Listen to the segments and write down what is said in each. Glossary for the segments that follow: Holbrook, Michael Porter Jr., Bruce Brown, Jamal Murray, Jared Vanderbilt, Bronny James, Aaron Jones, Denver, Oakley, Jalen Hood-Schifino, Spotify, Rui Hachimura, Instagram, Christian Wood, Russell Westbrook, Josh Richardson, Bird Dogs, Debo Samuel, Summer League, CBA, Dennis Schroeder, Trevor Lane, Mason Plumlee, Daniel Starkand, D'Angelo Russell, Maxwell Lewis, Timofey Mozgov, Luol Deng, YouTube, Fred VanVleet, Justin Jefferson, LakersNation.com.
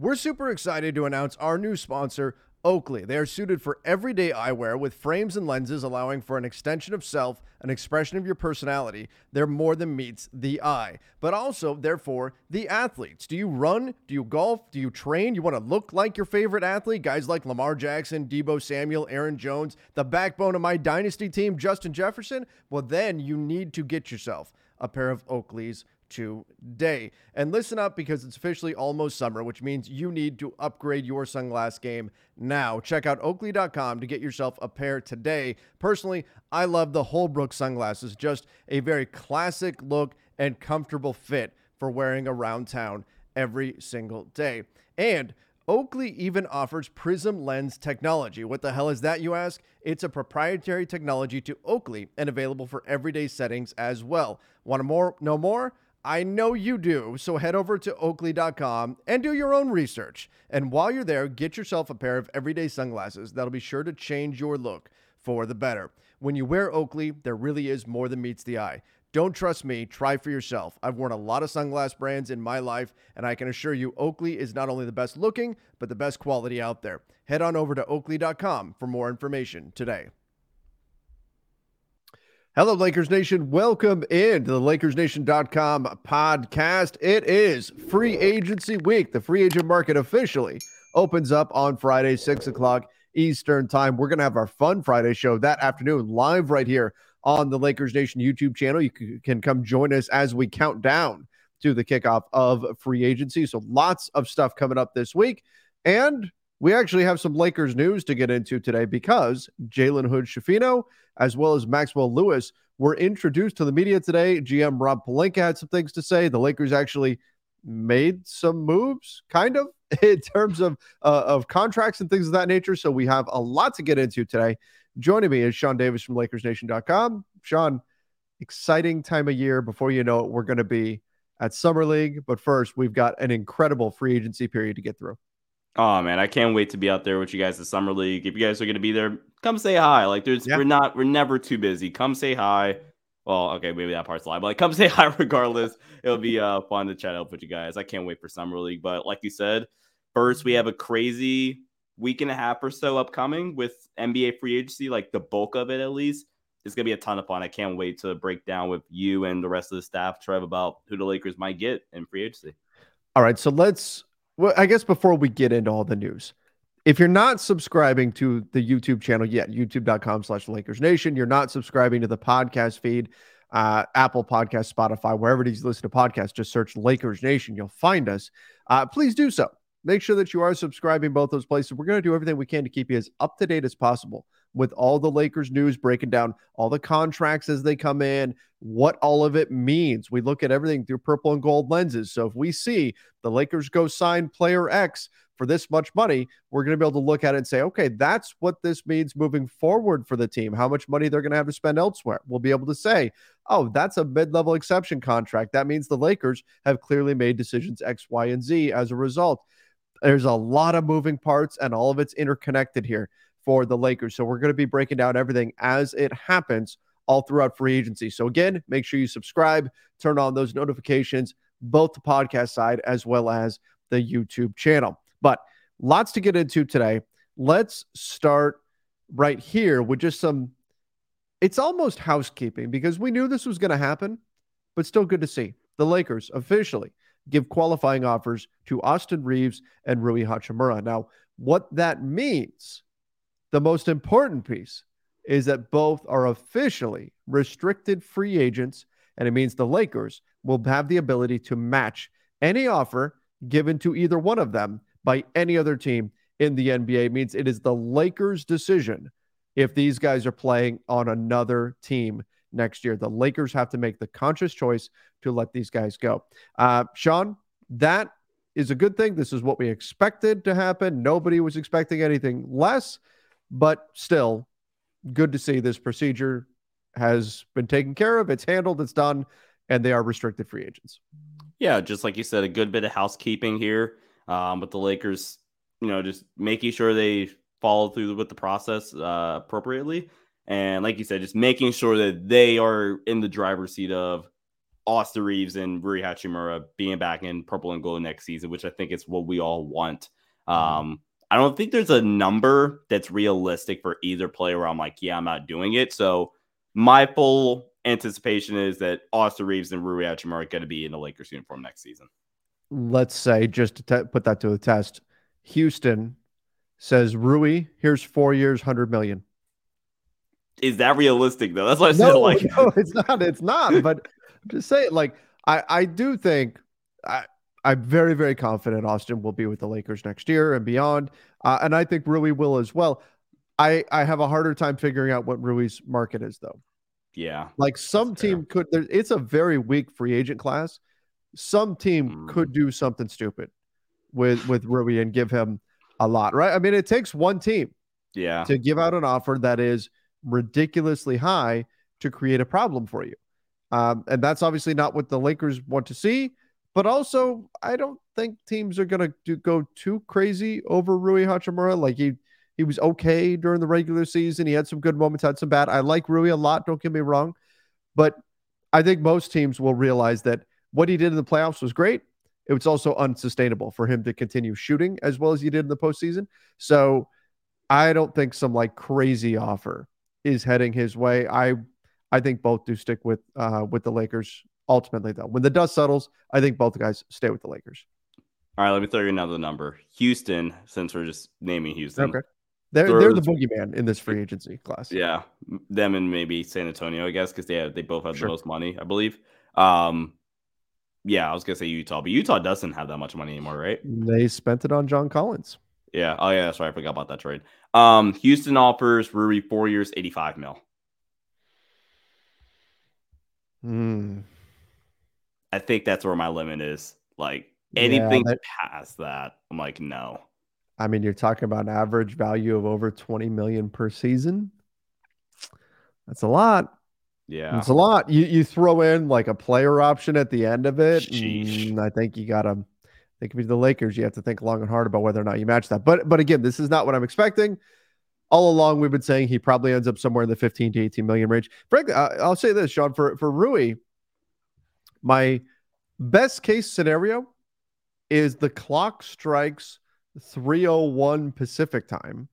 We're super excited to announce our new sponsor, Oakley. They are suited for everyday eyewear with frames and lenses allowing for an extension of self, an expression of your personality. They're more than meets the eye, but also, therefore, the athletes. Do you run? Do you golf? Do you train? You want to look like your favorite athlete? Guys like Lamar Jackson, Debo Samuel, Aaron Jones, the backbone of my dynasty team, Justin Jefferson? Well, then you need to get yourself a pair of Oakleys today. And listen up, because it's officially almost summer, which means you need to upgrade your sunglass game now. Check out Oakley.com to get yourself a pair today. Personally, I love the Holbrook sunglasses, just a very classic look and comfortable fit for wearing around town every single day. And Oakley even offers prism lens technology. What the hell is that, you ask? It's a proprietary technology to Oakley and available for everyday settings as well. Want to know more? I know you do, so head over to Oakley.com and do your own research. And while you're there, get yourself a pair of everyday sunglasses that'll be sure to change your look for the better. When you wear Oakley, there really is more than meets the eye. Don't trust me, try for yourself. I've worn a lot of sunglass brands in my life, and I can assure you Oakley is not only the best looking, but the best quality out there. Head on over to Oakley.com for more information today. Hello, Lakers Nation. Welcome in to the LakersNation.com podcast. It is free agency week. The free agent market officially opens up on Friday, 6 o'clock Eastern time. We're going to have our fun Friday show that afternoon live right here on the Lakers Nation YouTube channel. You can come join us as we count down to the kickoff of free agency. So lots of stuff coming up this week. And we actually have some Lakers news to get into today, because Jalen Hood-Schifino, as well as Maxwell Lewis, were introduced to the media today. GM Rob Pelinka had some things to say. The Lakers actually made some moves, kind of, in terms of contracts and things of that nature. So we have a lot to get into today. Joining me is Sean Davis from LakersNation.com. Sean, exciting time of year. Before you know it, we're going to be at Summer League. But first, we've got an incredible free agency period to get through. Oh man, I can't wait to be out there with you guys at Summer League. If you guys are going to be there, come say hi. Like, there's, we're never too busy. Come say hi. Well, okay, maybe that part's a lie, but like, come say hi regardless. It'll be fun to chat up with you guys. I can't wait for Summer League. But like you said, first we have a crazy week and a half or so upcoming with NBA free agency. Like the bulk of it, at least, it's going to be a ton of fun. I can't wait to break down with you and the rest of the staff, Trev, about who the Lakers might get in free agency. All right, so let's. Well, I guess before we get into all the news, if you're not subscribing to the YouTube channel yet, youtube.com/LakersNation, you're not subscribing to the podcast feed, Apple Podcasts, Spotify, wherever it is you listen to podcasts, just search Lakers Nation. You'll find us. Please do so. Make sure that you are subscribing both those places. We're going to do everything we can to keep you as up to date as possible with all the Lakers news, breaking down all the contracts as they come in, what all of it means. We look at everything through purple and gold lenses. So if we see the Lakers go sign player X for this much money, we're going to be able to look at it and say, okay, that's what this means moving forward for the team, how much money they're going to have to spend elsewhere. We'll be able to say, oh, that's a mid-level exception contract. That means the Lakers have clearly made decisions X, Y, and Z as a result. There's a lot of moving parts, and all of it's interconnected here for the Lakers. So we're going to be breaking down everything as it happens all throughout free agency. So again, make sure you subscribe, turn on those notifications, both the podcast side as well as the YouTube channel. But lots to get into today. Let's start right here with just some, it's almost housekeeping, because we knew this was going to happen, but still good to see. The Lakers officially give qualifying offers to Austin Reaves and Rui Hachimura. Now, what that means, the most important piece, is that both are officially restricted free agents, and it means the Lakers will have the ability to match any offer given to either one of them by any other team in the NBA. It means it is the Lakers' decision if these guys are playing on another team next year. The Lakers have to make the conscious choice to let these guys go. Sean, that is a good thing. This is what we expected to happen. Nobody was expecting anything less, but still, good to see this procedure has been taken care of. It's handled, it's done, and they are restricted free agents. Yeah, just like you said, a good bit of housekeeping here with the Lakers, you know, just making sure they follow through with the process appropriately. And like you said, just making sure that they are in the driver's seat of Austin Reaves and Rui Hachimura being back in purple and gold next season, which I think is what we all want. I don't think there's a number that's realistic for either player where I'm like, yeah, I'm not doing it. So my full anticipation is that Austin Reaves and Rui Hachimura are going to be in the Lakers uniform next season. Let's say, just to put that to the test, Houston says, Rui, here's 4 years, $100 million. Is that realistic, though? That's what I said. No, it's not. But just say it. Like, I do think I'm very, very confident Austin will be with the Lakers next year and beyond. And I think Rui will as well. I have a harder time figuring out what Rui's market is, though. Yeah. Like, some team could, it's a very weak free agent class. Some team could do something stupid with Rui and give him a lot, right? I mean, it takes one team to give out an offer that is ridiculously high to create a problem for you. And that's obviously not what the Lakers want to see. But also, I don't think teams are going to go too crazy over Rui Hachimura. Like, he was okay during the regular season. He had some good moments, had some bad. I like Rui a lot, don't get me wrong. But I think most teams will realize that what he did in the playoffs was great. It was also unsustainable for him to continue shooting as well as he did in the postseason. So I don't think some like crazy offer is heading his way. I think both do stick with the Lakers. Ultimately, though, when the dust settles, I think both guys stay with the Lakers. All right, let me throw you another number. Houston, since we're just naming Houston. Okay. They're the boogeyman in this free agency class. Yeah, them and maybe San Antonio, I guess, because they both have the most money, I believe. Yeah, I was going to say Utah, but Utah doesn't have that much money anymore, right? They spent it on John Collins. Yeah. Oh, yeah, that's right. I forgot about that trade. Houston offers Rui 4 years, $85 million. I think that's where my limit is. Like, anything past that, I'm like, no. I mean, you're talking about an average value of over $20 million per season. That's a lot. Yeah, it's a lot. You throw in like a player option at the end of it. I think you got to think of the Lakers. You have to think long and hard about whether or not you match that. But again, this is not what I'm expecting. All along, we've been saying he probably ends up somewhere in the 15 to 18 million range. Frankly, I'll say this, Sean, for Rui, my best case scenario is the clock strikes 3:01 Pacific time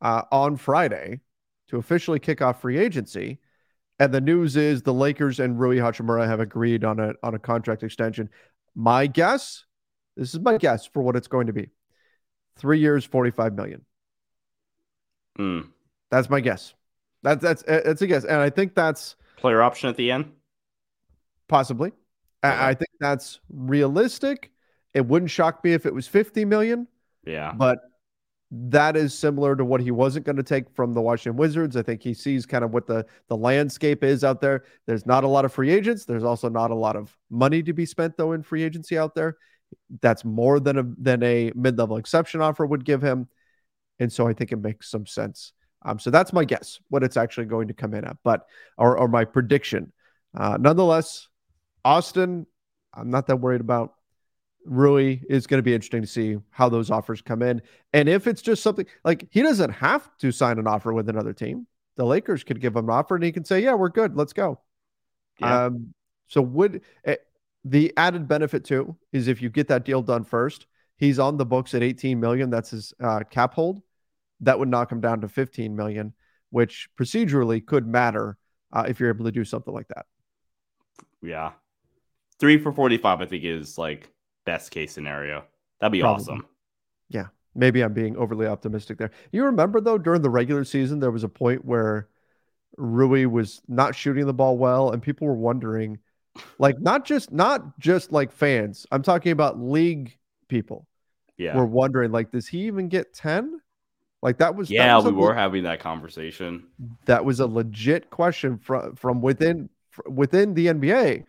on Friday to officially kick off free agency. And the news is the Lakers and Rui Hachimura have agreed on a contract extension. My guess, this is my guess for what it's going to be. 3 years, $45 million. That's my guess. That's a guess. And I think that's player option at the end. Possibly. I think that's realistic. It wouldn't shock me if it was $50 million. Yeah. But that is similar to what he wasn't going to take from the Washington Wizards. I think he sees kind of what the landscape is out there. There's not a lot of free agents. There's also not a lot of money to be spent, though, in free agency out there. That's more than a mid-level exception offer would give him. And so I think it makes some sense. So that's my guess, what it's actually going to come in at, or my prediction. Nonetheless, Austin, I'm not that worried about. Rui is going to be interesting to see how those offers come in. And if it's just something like he doesn't have to sign an offer with another team, the Lakers could give him an offer and he can say, yeah, we're good. Let's go. Yeah. So the added benefit too, is if you get that deal done first, he's on the books at $18 million. That's his cap hold. That would knock him down to $15 million, which procedurally could matter if you're able to do something like that. Yeah. 3 for $45, I think, is like best case scenario. That'd be awesome. Yeah. Maybe I'm being overly optimistic there. You remember, though, during the regular season, there was a point where Rui was not shooting the ball well, and people were wondering, like, not just like fans. I'm talking about league people. Yeah. Were wondering, like, does he even get 10? Like, that was... Yeah, that was we were having that conversation. That was a legit question from within the NBA.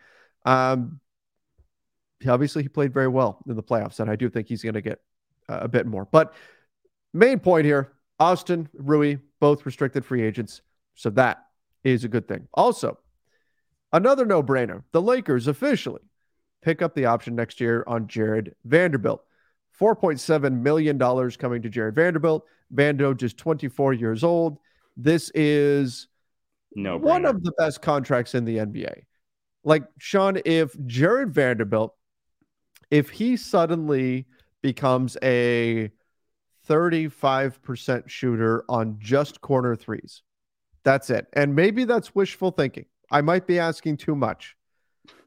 Obviously, he played very well in the playoffs, and I do think he's going to get a bit more. But main point here, Austin, Rui, both restricted free agents, so that is a good thing. Also, another no-brainer, the Lakers officially pick up the option next year on Jared Vanderbilt. $4.7 million coming to Jared Vanderbilt. Vando, just 24 years old. This is one of the best contracts in the NBA. Like, Sean, if Jared Vanderbilt, if he suddenly becomes a 35% shooter on just corner threes, that's it. And maybe that's wishful thinking. I might be asking too much.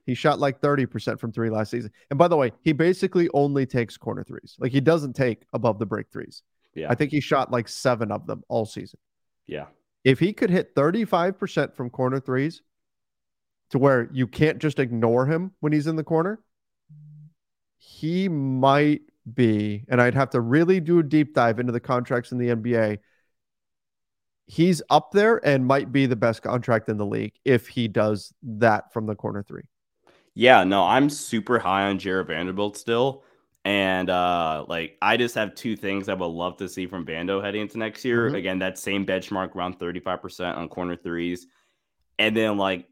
He shot like 30% from three last season. And by the way, he basically only takes corner threes. Like, he doesn't take above the break threes. Yeah. I think he shot like 7 of them all season. Yeah. If he could hit 35% from corner threes, to where you can't just ignore him when he's in the corner, he might be, and I'd have to really do a deep dive into the contracts in the NBA, he's up there and might be the best contract in the league if he does that from the corner three. Yeah, no, I'm super high on Jared Vanderbilt still. And like, I just have 2 things I would love to see from Vando heading into next year. Mm-hmm. Again, that same benchmark around 35% on corner threes. And then, like,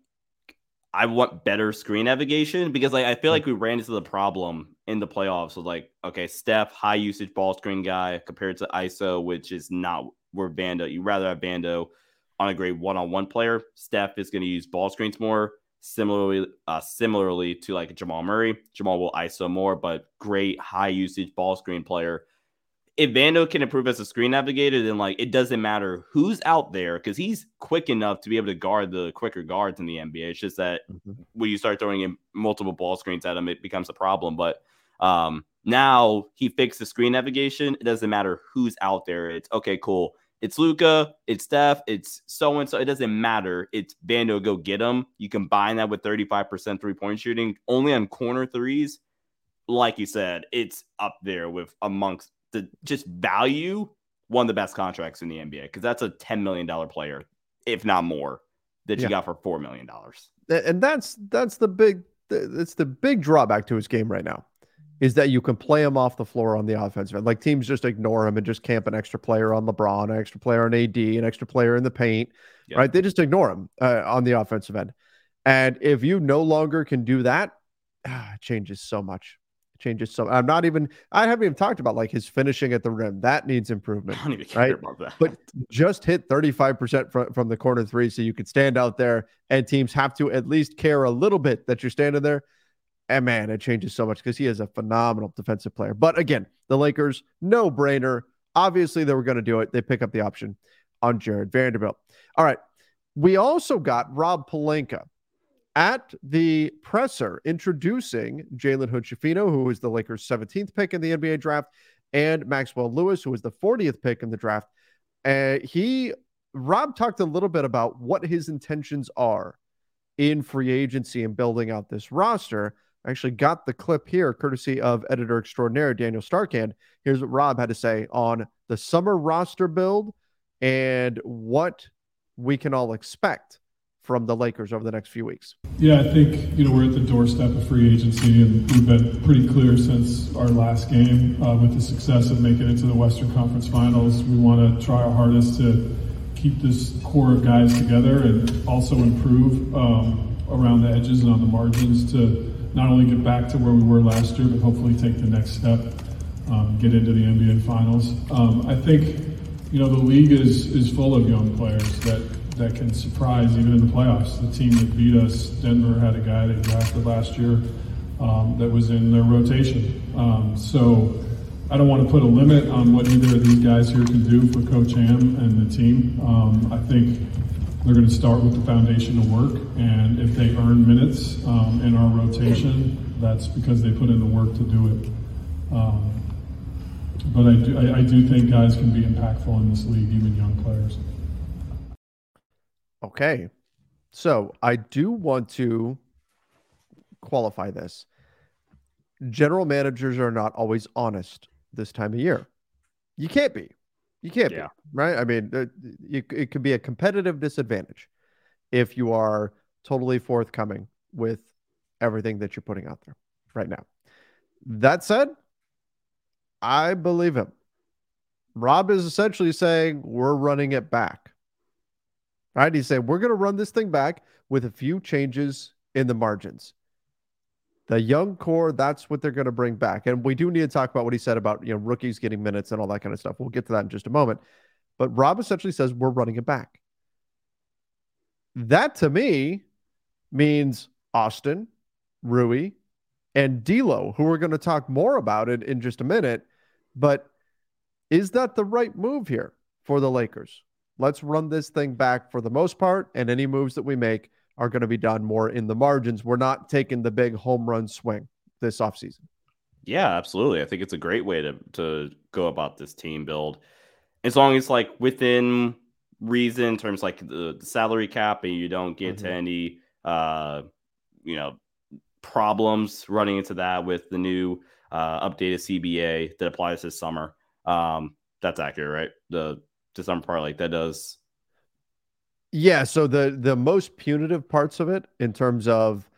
I want better screen navigation, because like, I feel like we ran into the problem in the playoffs. So like, okay, Steph, high usage ball screen guy compared to ISO, which is not where Vando, you'd rather have Vando on a great one-on-one player. Steph is going to use ball screens more, similarly to like Jamal Murray. Jamal will ISO more, but great high usage ball screen player. If Vando can improve as a screen navigator, then like, it doesn't matter who's out there, because he's quick enough to be able to guard the quicker guards in the NBA. It's just that when you start throwing in multiple ball screens at him, it becomes a problem. But now he fixed the screen navigation. It doesn't matter who's out there. It's okay, cool. It's Luka, it's Steph, it's so-and-so. It doesn't matter. It's Vando, go get him. You combine that with 35% three-point shooting only on corner threes. Like you said, it's up there with amongst the just value, one of the best contracts in the NBA, because that's a $10 million player, if not more, that you got for $4 million. And that's the big drawback to his game right now, is that you can play him off the floor on the offensive end. Like, teams just ignore him and just camp an extra player on LeBron, an extra player on AD, an extra player in the paint, right? They just ignore him on the offensive end. And if you no longer can do that, it changes so much. I haven't even talked about like his finishing at the rim. That needs improvement. I don't even care about that. But just hit 35% from the corner three, so you could stand out there, and teams have to at least care a little bit that you're standing there. And man, it changes so much, because he is a phenomenal defensive player. But again, the Lakers, no brainer. Obviously, they were going to do it. They pick up the option on Jared Vanderbilt. All right. We also got Rob Pelinka at the presser introducing Jalen Hood-Schifino, who is the Lakers' 17th pick in the NBA draft, and Maxwell Lewis, who is the 40th pick in the draft. Rob talked a little bit about what his intentions are in free agency and building out this roster. I actually got the clip here, courtesy of editor extraordinaire Daniel Starkand. Here's what Rob had to say on the summer roster build and what we can all expect from the Lakers over the next few weeks. Yeah, I think, we're at the doorstep of free agency, and we've been pretty clear since our last game with the success of making it to the Western Conference Finals. We want to try our hardest to keep this core of guys together and also improve around the edges and on the margins to not only get back to where we were last year, but hopefully take the next step, get into the NBA Finals. I think, the league is full of young players that can surprise even in the playoffs. The team that beat us, Denver, had a guy they drafted last year that was in their rotation. So I don't want to put a limit on what either of these guys here can do for Coach Ham and the team. I think they're going to start with the foundational work, and if they earn minutes in our rotation, that's because they put in the work to do it. But I do think guys can be impactful in this league, even young players. Okay, so I do want to qualify this. General managers are not always honest this time of year. You can't be. You can't be, right? I mean, it could be a competitive disadvantage if you are totally forthcoming with everything that you're putting out there right now. That said, I believe him. Rob is essentially saying we're running it back. Right? He said, we're going to run this thing back with a few changes in the margins. The young core, that's what they're going to bring back. And we do need to talk about what he said about rookies getting minutes and all that kind of stuff. We'll get to that in just a moment. But Rob essentially says, we're running it back. That to me means Austin, Rui, and D'Lo, who we're going to talk more about it in just a minute. But is that the right move here for the Lakers? Let's run this thing back for the most part, and any moves that we make are going to be done more in the margins. We're not taking the big home run swing this offseason. Yeah, absolutely. I think it's a great way to go about this team build. As long as like within reason in terms like the salary cap, and you don't get to any problems running into that with the new updated CBA that applies this summer. That's accurate, right? The summer part like that does. Yeah. So the most punitive parts of it in terms of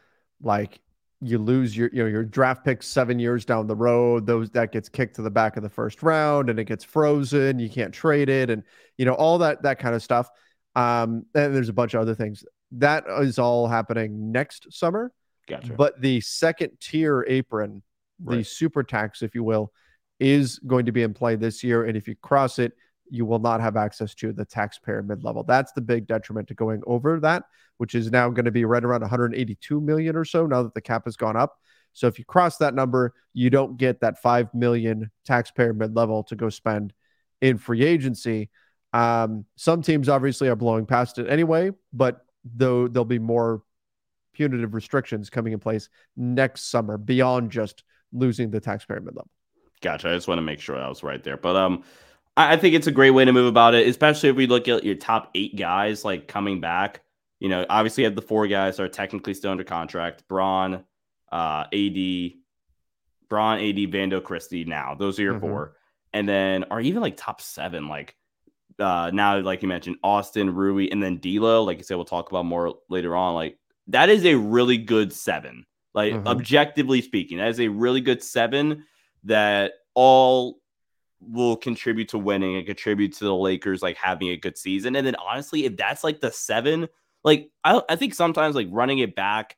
like you lose your draft pick 7 years down the road, that gets kicked to the back of the first round and it gets frozen. You can't trade it. And all that kind of stuff. And there's a bunch of other things that is all happening next summer. Gotcha. But the second tier apron, the super tax, if you will, is going to be in play this year. And if you cross it, you will not have access to the taxpayer mid-level. That's the big detriment to going over that, which is now going to be right around 182 million or so now that the cap has gone up. So if you cross that number, you don't get that 5 million taxpayer mid-level to go spend in free agency. Some teams obviously are blowing past it anyway, but though there'll be more punitive restrictions coming in place next summer beyond just losing the taxpayer mid-level. Gotcha. I just want to make sure I was right there. But I think it's a great way to move about it, especially if we look at your top 8 guys like coming back. Obviously you have the 4 guys that are technically still under contract. Bron, AD, Vando, Christie now. Those are your 4. And then are even like top 7 like now, like you mentioned, Austin, Rui, and then D'Lo. Like you said, we'll talk about more later on. Like that is a really good 7. Like objectively speaking, that is a really good 7 that all will contribute to winning and contribute to the Lakers like having a good season. And then honestly, if that's like the 7, like I think sometimes like running it back,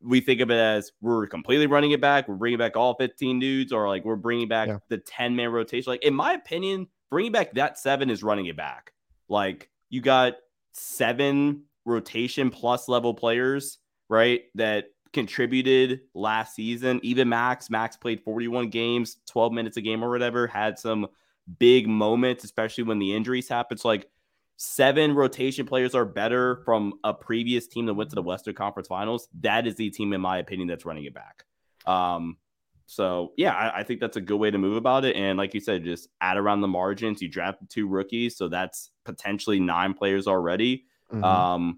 we think of it as we're completely running it back. We're bringing back all 15 dudes, or like we're bringing back the 10-man rotation. Like in my opinion, bringing back that 7 is running it back. Like you got 7 rotation plus level players, right? That contributed last season. Even Max played 41 games, 12 minutes a game or whatever, had some big moments, especially when the injuries happened. So like 7 rotation players are better from a previous team that went to the Western Conference Finals. That is the team, in my opinion, that's running it back. So yeah, I think that's a good way to move about it. And like you said, just add around the margins. You drafted 2 rookies, so that's potentially 9 players already. So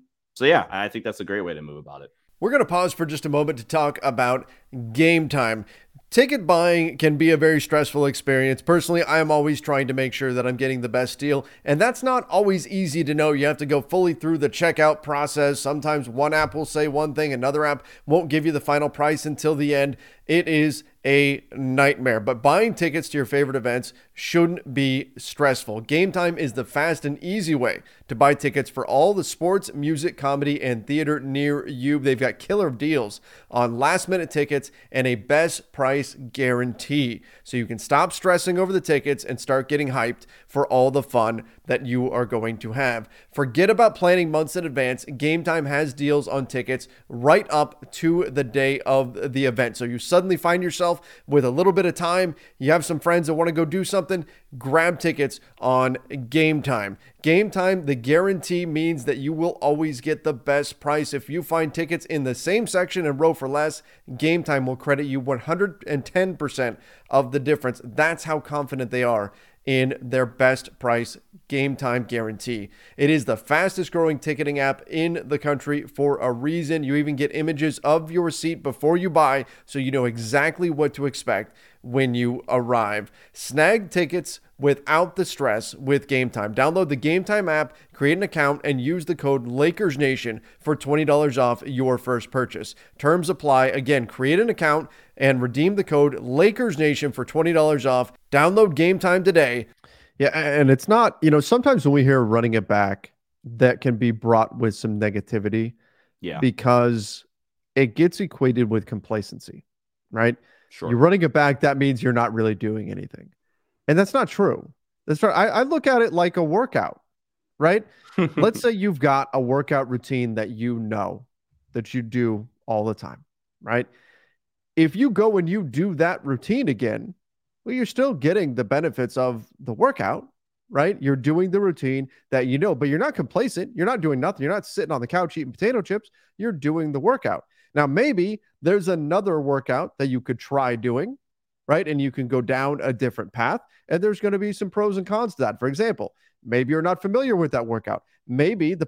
yeah, I think that's a great way to move about it. We're going to pause for just a moment to talk about Game Time. Ticket buying can be a very stressful experience. Personally, I am always trying to make sure that I'm getting the best deal, and that's not always easy to know. You have to go fully through the checkout process. Sometimes one app will say one thing, another app won't give you the final price until the end. It is a nightmare, but buying tickets to your favorite events shouldn't be stressful. Game Time is the fast and easy way to buy tickets for all the sports, music, comedy, and theater near you. They've got killer deals on last-minute tickets and a best price guarantee, so you can stop stressing over the tickets and start getting hyped for all the fun that you are going to have. Forget about planning months in advance. Game Time has deals on tickets right up to the day of the event, so you suddenly find yourself with a little bit of time. You have some friends that want to go do something, grab tickets on Game Time. Game Time, the guarantee means that you will always get the best price. If you find tickets in the same section and row for less, Game Time will credit you 110% of the difference. That's how confident they are in their best price Game Time guarantee. It is the fastest growing ticketing app in the country for a reason. You even get images of your seat before you buy, so you know exactly what to expect when you arrive. Snag tickets without the stress with Game Time. Download the Game Time app, create an account, and use the code LakersNation for $20 off your first purchase. Terms apply. Again, create an account and redeem the code LakersNation for $20 off. Download Game Time today. Yeah, and it's not, sometimes when we hear running it back, that can be brought with some negativity. Yeah, because it gets equated with complacency, right? Sure. You're running it back, that means you're not really doing anything. And that's not true. That's right. I look at it like a workout, right? Let's say you've got a workout routine that you do all the time, right? If you go and you do that routine again, well, you're still getting the benefits of the workout, right? You're doing the routine that you know, but you're not complacent. You're not doing nothing. You're not sitting on the couch eating potato chips. You're doing the workout. Now, maybe there's another workout that you could try doing, right? And you can go down a different path, and there's going to be some pros and cons to that. For example, maybe you're not familiar with that workout. Maybe the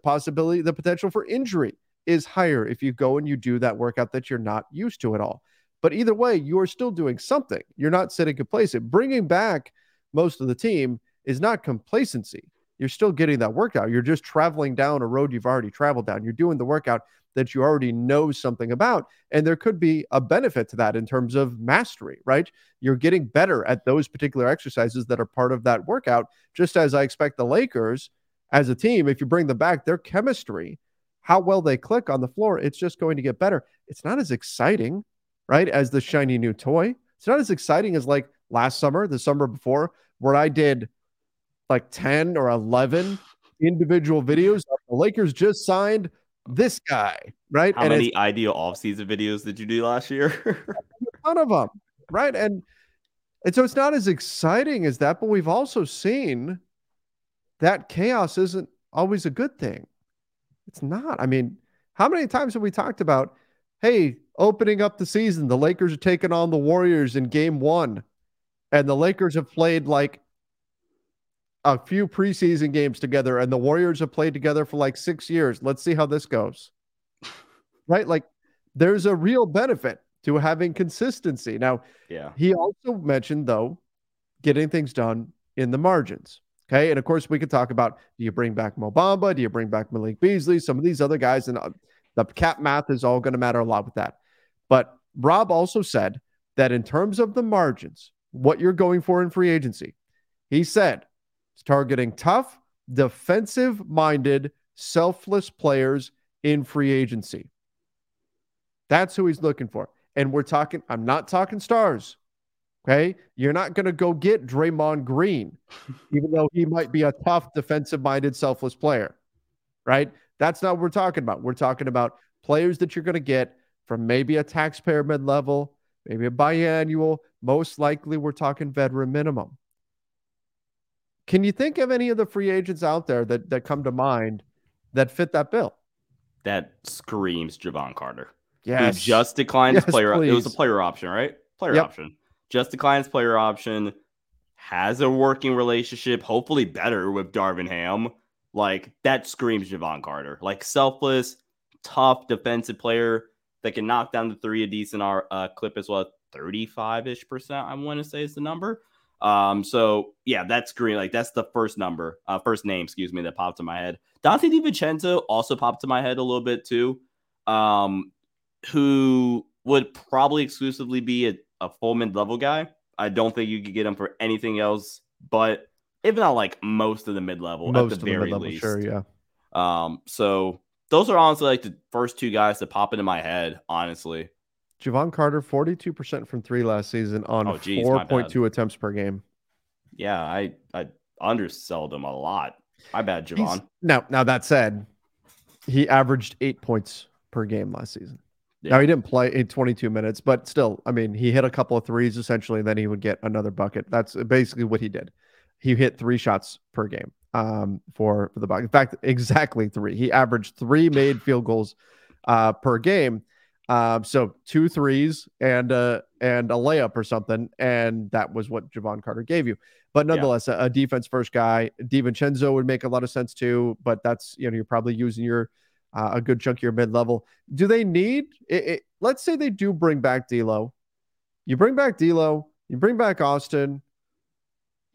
potential for injury is higher if you go and you do that workout that you're not used to at all. But either way, you are still doing something. You're not sitting complacent. Bringing back most of the team is not complacency. You're still getting that workout. You're just traveling down a road you've already traveled down. You're doing the workout that you already know something about. And there could be a benefit to that in terms of mastery, right? You're getting better at those particular exercises that are part of that workout, just as I expect the Lakers as a team, if you bring them back, their chemistry, how well they click on the floor, it's just going to get better. It's not as exciting, right, as the shiny new toy. It's not as exciting as like last summer, the summer before, where I did like 10 or 11 individual videos. The Lakers just signed this guy, right? How many ideal offseason videos did you do last year? None of them, right? And so it's not as exciting as that, but we've also seen that chaos isn't always a good thing. It's not. I mean, how many times have we talked about, hey, opening up the season, the Lakers are taking on the Warriors in Game 1, and the Lakers have played like a few preseason games together, and the Warriors have played together for like 6 years. Let's see how this goes, right? Like, there's a real benefit to having consistency. Now, yeah. He also mentioned, though, getting things done in the margins. Okay. And of course, we could talk about, do you bring back Mo Bamba? Do you bring back Malik Beasley? Some of these other guys, and the cap math is all going to matter a lot with that. But Rob also said that in terms of the margins, what you're going for in free agency, he said it's targeting tough, defensive-minded, selfless players in free agency. That's who he's looking for. And I'm not talking stars. Okay, you're not going to go get Draymond Green, even though he might be a tough, defensive-minded, selfless player, right? That's not what we're talking about. We're talking about players that you're going to get from maybe a tax pyramid level, maybe a biannual. Most likely, we're talking veteran minimum. Can you think of any of the free agents out there that come to mind that fit that bill? That screams Javon Carter. Yes. Who just declined his player. Please. It was a player option, right? Player option. Just declines player option, has a working relationship, hopefully better, with Darvin Ham. Like, that screams Javon Carter. Like, selfless, tough defensive player that can knock down the three a decent clip as well. 35-ish%, I want to say, is the number. So yeah, that's green. Like, that's the first name that popped in my head. Dante DiVincenzo also popped in my head a little bit too, who would probably exclusively be a full mid-level guy. I don't think you could get him for anything else, but if not like most of the mid-level, most at the very least. Sure, yeah. So those are honestly like the first two guys that pop into my head, honestly. Javon Carter, 42% from three last season on 4.2 attempts per game. Yeah, I undersold him a lot. My bad, Javon. Now that said, he averaged 8 points per game last season. Yeah. Now, he didn't play in 22 minutes, but still, I mean, he hit a couple of threes essentially, and then he would get another bucket. That's basically what he did. He hit 3 shots per game for the bucket. In fact, exactly 3. He averaged 3 made field goals per game. So 2 threes and a layup or something. And that was what Javon Carter gave you. But nonetheless, a defense first guy. DiVincenzo would make a lot of sense too, but that's, you're probably using your, a good chunk of your mid-level. Do they need it? Let's say they do bring back D'Lo. You bring back D'Lo, you bring back Austin,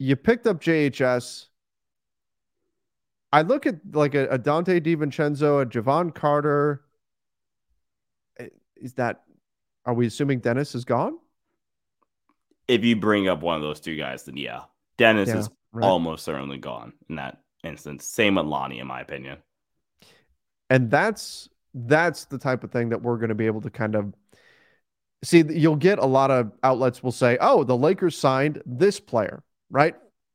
you picked up JHS. I look at like a Dante DiVincenzo, a Javon Carter. Are we assuming Dennis is gone? If you bring up one of those two guys, then yeah. Dennis is right. Almost certainly gone in that instance. Same with Lonnie, in my opinion. And that's the type of thing that we're going to be able to kind of see. You'll get a lot of outlets will say, oh, the Lakers signed this player, right?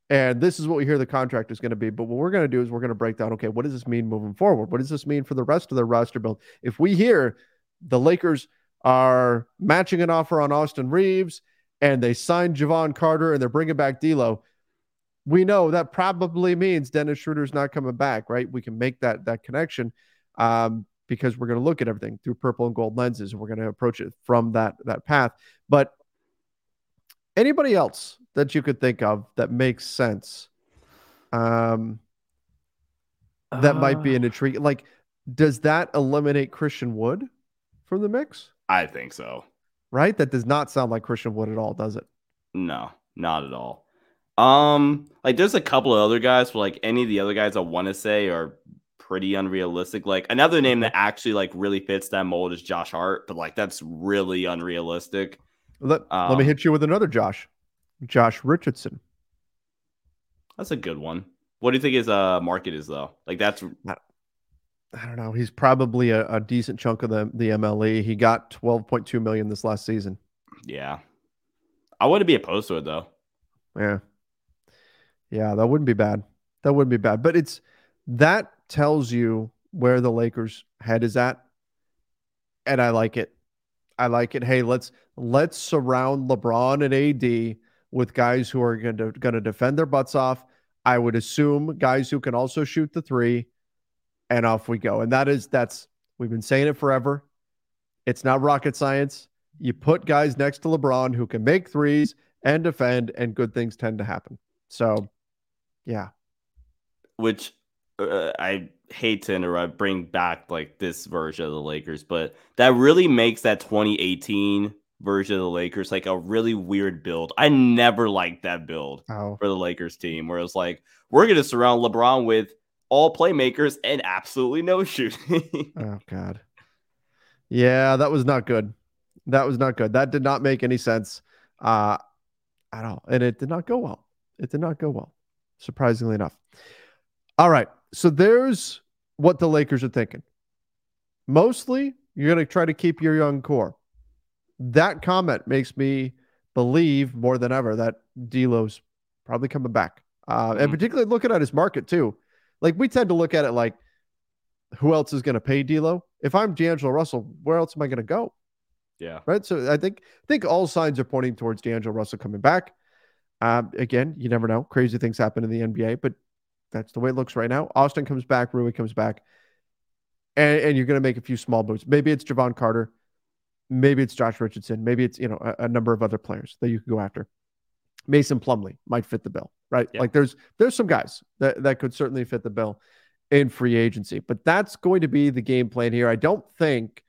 And this is what we hear the contract is going to be. But what we're going to do is we're going to break down, okay, what does this mean moving forward? What does this mean for the rest of the roster build? If we hear the Lakers are matching an offer on Austin Reaves, and they signed Javon Carter, and they're bringing back D'Lo. We know that probably means Dennis Schroeder's not coming back, right? We can make that connection because we're going to look at everything through purple and gold lenses, and we're going to approach it from that path. But anybody else that you could think of that makes sense that might be an intrigue? Like, does that eliminate Christian Wood from the mix? I think so. Right? That does not sound like Christian Wood at all, does it? No, not at all. Like there's a couple of other guys, but like any of the other guys I want to say are pretty unrealistic. Like another name that actually like really fits that mold is Josh Hart, but like that's really unrealistic. Let me hit you with another Josh Richardson. That's a good one. What do you think his market is though? Like that's I don't know. He's probably a decent chunk of the MLE. He got $12.2 million this last season. Yeah, I wouldn't be opposed to it though. Yeah, that wouldn't be bad. That wouldn't be bad. But that tells you where the Lakers' head is at, and I like it. I like it. Hey, let's surround LeBron and AD with guys who are going to defend their butts off. I would assume guys who can also shoot the three, and off we go. And that's we've been saying it forever. It's not rocket science. You put guys next to LeBron who can make threes and defend, and good things tend to happen. So, yeah. Which I hate to interrupt, bring back like this version of the Lakers, but that really makes that 2018 version of the Lakers like a really weird build. I never liked that build for the Lakers team, where it's like, we're going to surround LeBron with all playmakers and absolutely no shooting. Oh, God. Yeah, that was not good. That was not good. That did not make any sense at all. And it did not go well. It did not go well, surprisingly enough. All right. So there's what the Lakers are thinking. Mostly, you're going to try to keep your young core. That comment makes me believe more than ever that D'Lo's probably coming back. And particularly looking at his market, too. Like, we tend to look at it like, who else is going to pay D'Lo? If I'm D'Angelo Russell, where else am I going to go? Yeah. Right? So I think all signs are pointing towards D'Angelo Russell coming back. Again, you never know. Crazy things happen in the NBA, but that's the way it looks right now. Austin comes back. Rui comes back. And you're going to make a few small moves. Maybe it's Javon Carter. Maybe it's Josh Richardson. Maybe it's, a number of other players that you can go after. Mason Plumlee might fit the bill, right? Yeah. Like there's some guys that could certainly fit the bill in free agency, but that's going to be the game plan here. I don't think,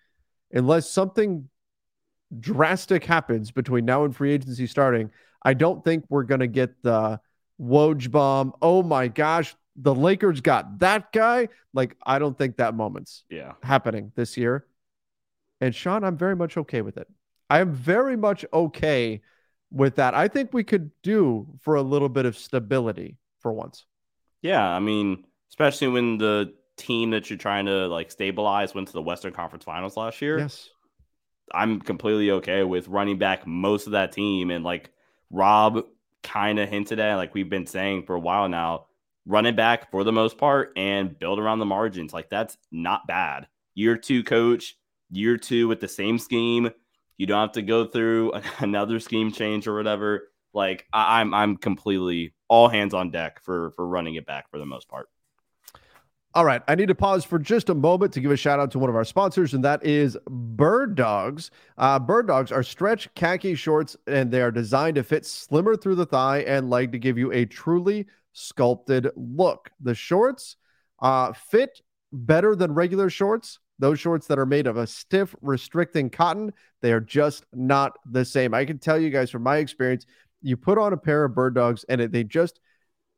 unless something drastic happens between now and free agency starting, I don't think we're going to get the Woj bomb. Oh my gosh, the Lakers got that guy. Like, I don't think that moment's happening this year. And Sean, I'm very much okay with it. I am very much okay with that. I think we could do for a little bit of stability for once. Yeah. I mean, especially when the team that you're trying to like stabilize went to the Western Conference Finals last year. Yes. I'm completely okay with running back most of that team. And like, Rob kind of hinted at, like we've been saying for a while now, run it back for the most part and build around the margins. Like, that's not bad. Year two coach, year two with the same scheme. You don't have to go through another scheme change or whatever. Like, I'm completely all hands on deck for running it back for the most part. All right, I need to pause for just a moment to give a shout out to one of our sponsors, and that is Bird Dogs. Bird Dogs are stretch khaki shorts, and they are designed to fit slimmer through the thigh and leg to give you a truly sculpted look. The shorts fit better than regular shorts. Those shorts that are made of a stiff, restricting cotton, they are just not the same. I can tell you guys from my experience, you put on a pair of Bird Dogs, and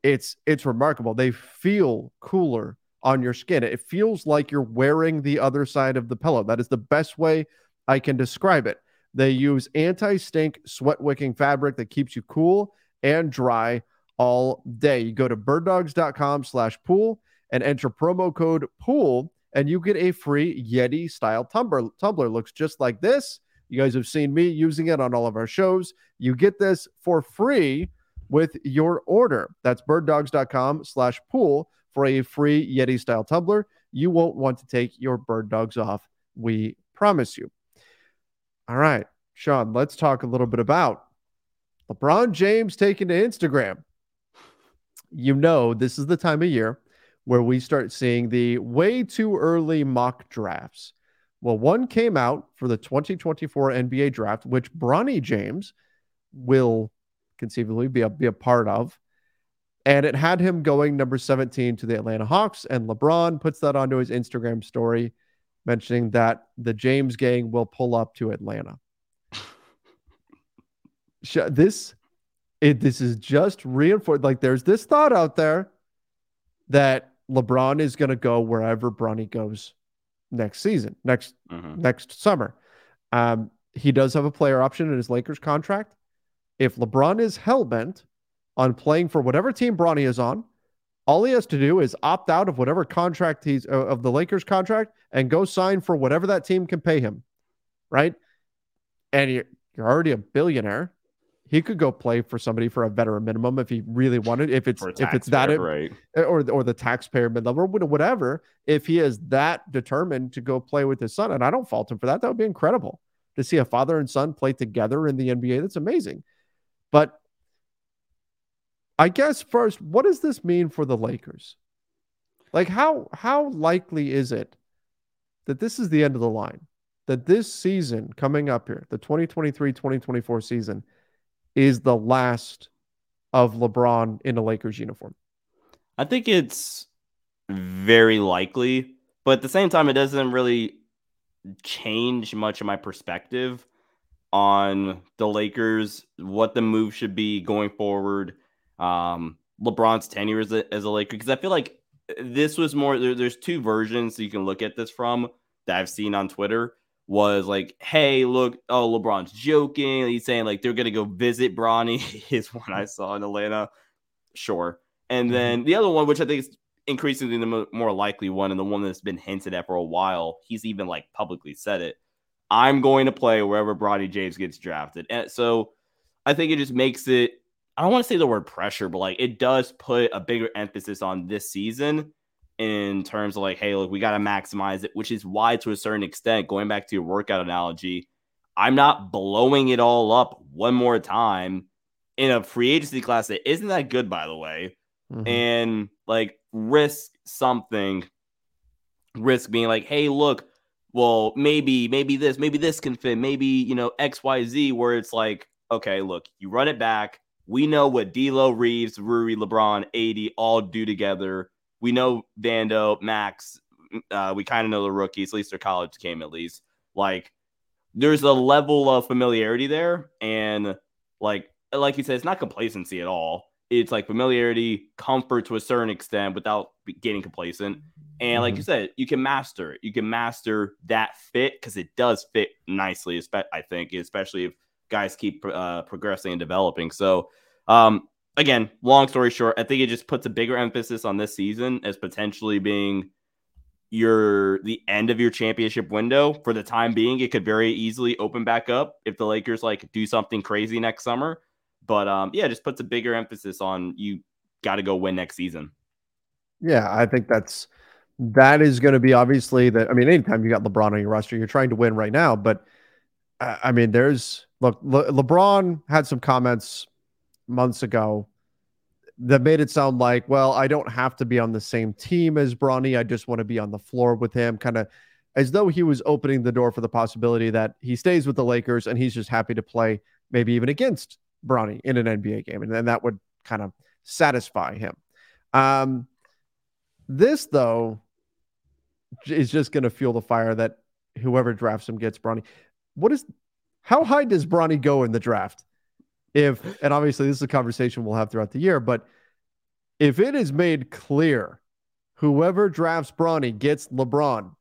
it's remarkable. They feel cooler on your skin. It feels like you're wearing the other side of the pillow. That is the best way I can describe it. They use anti-stink, sweat-wicking fabric that keeps you cool and dry all day. You go to birddogs.com/pool and enter promo code POOL, and you get a free Yeti-style tumbler. Looks just like this. You guys have seen me using it on all of our shows. You get this for free with your order. That's birddogs.com/pool. For a free Yeti-style tumbler. You won't want to take your Bird Dogs off, we Promise you. All right, Sean, let's talk a little bit about LeBron James taking to Instagram. You know, this is the time of year where we start seeing the way too early mock drafts. Well, one came out for the 2024 NBA draft, which Bronny James will conceivably be a part of. And it had him going number 17 to the Atlanta Hawks. And LeBron puts that onto his Instagram story, mentioning that the James gang will pull up to Atlanta. This is just reinforced. Like, there's this thought out there that LeBron is going to go wherever Bronny goes next season, next summer. He does have a player option in his Lakers contract. If LeBron is hell-bent on playing for whatever team Bronny is on, all he has to do is opt out of whatever contract of the Lakers contract and go sign for whatever that team can pay him, right? And you're already a billionaire. He could go play for somebody for a veteran minimum if he really wanted. Or the taxpayer mid-level, whatever. If he is that determined to go play with his son, and I don't fault him for that. That would be incredible to see a father and son play together in the NBA. That's amazing. But I guess first, what does this mean for the Lakers? Like, how likely is it that this is the end of the line? That this season coming up here, the 2023-2024 season, is the last of LeBron in a Lakers uniform? I think it's very likely, but at the same time, it doesn't really change much of my perspective on the Lakers, what the move should be going forward, LeBron's tenure as a Laker, because I feel like this was more, there's two versions you can look at this from that I've seen on Twitter. Was like, hey, look, oh, LeBron's joking. He's saying, like, they're going to go visit Bronny is one I saw in Atlanta. Sure. And then the other one, which I think is increasingly the more likely one and the one that's been hinted at for a while, he's even, like, publicly said it. I'm going to play wherever Bronny James gets drafted. And so I think it just makes it, I don't want to say the word pressure, but, like, it does put a bigger emphasis on this season in terms of like, hey, look, we got to maximize it, which is why, to a certain extent, going back to your workout analogy, I'm not blowing it all up one more time in a free agency class that isn't that good, by the way, and like risk being like, hey, look, well, maybe this can fit, maybe, you know, XYZ, where it's like, okay, look, you run it back. We know what D'Lo, Reeves, Rui, LeBron, 80 all do together. We know Vando, Max, we kind of know the rookies, at least their college game, at least. Like, there's a level of familiarity there. And, like you said, it's not complacency at all. It's, like, familiarity, comfort to a certain extent without getting complacent. And, like you said, you can master it. You can master that fit because it does fit nicely, I think, especially if guys keep progressing and developing. So, again, long story short, I think it just puts a bigger emphasis on this season as potentially being the end of your championship window. For the time being, it could very easily open back up if the Lakers, like, do something crazy next summer. But, yeah, it just puts a bigger emphasis on you got to go win next season. Yeah, I think that is going to be obviously that. I mean, anytime you got LeBron on your roster, you're trying to win right now. But, I mean, LeBron had some comments months ago that made it sound like, well, I don't have to be on the same team as Bronny. I just want to be on the floor with him, kind of as though he was opening the door for the possibility that he stays with the Lakers and he's just happy to play maybe even against Bronny in an NBA game. And then that would kind of satisfy him. This, though, is just going to fuel the fire that whoever drafts him gets Bronny. How high does Bronny go in the draft? And obviously this is a conversation we'll have throughout the year, but if it is made clear whoever drafts Bronny gets LeBron,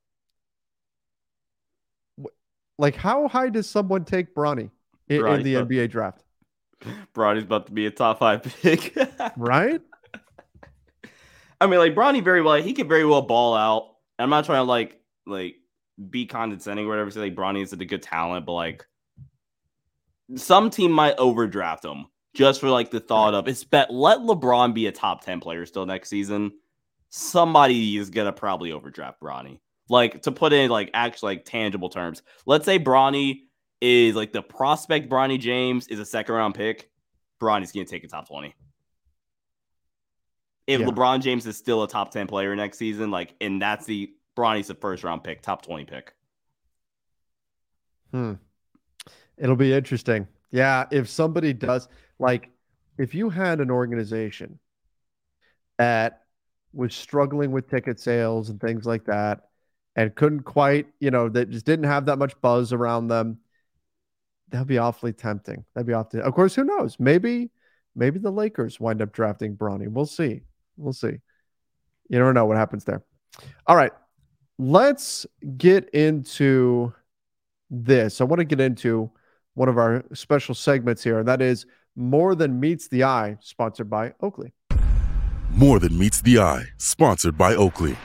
like, how high does someone take Bronny in the NBA draft? Bronny's about to be a top 5 pick. Right? I mean, like, Bronny he could very well ball out. I'm not trying to like be condescending or whatever, say like Bronny is a good talent, but like, some team might overdraft him just for like the thought of it's bet. Let LeBron be a top 10 player still next season. Somebody is gonna probably overdraft Bronny. Like, to put in, like, actually, like, tangible terms. Let's say Bronny is, like, the prospect Bronny James is a second-round pick. Bronny's going to take a top 20. If LeBron James is still a top 10 player next season, like, and that's the Bronny's the first-round pick, top 20 pick. It'll be interesting. Yeah, if somebody does, like, if you had an organization that was struggling with ticket sales and things like that, and couldn't quite, you know, that just didn't have that much buzz around them, that'd be awfully tempting. That'd be awfully. Of course, who knows? Maybe the Lakers wind up drafting Bronny. We'll see. We'll see. You never know what happens there. All right, let's get into this. I want to get into one of our special segments here, and that is More Than Meets the Eye, sponsored by Oakley. More Than Meets the Eye, sponsored by Oakley.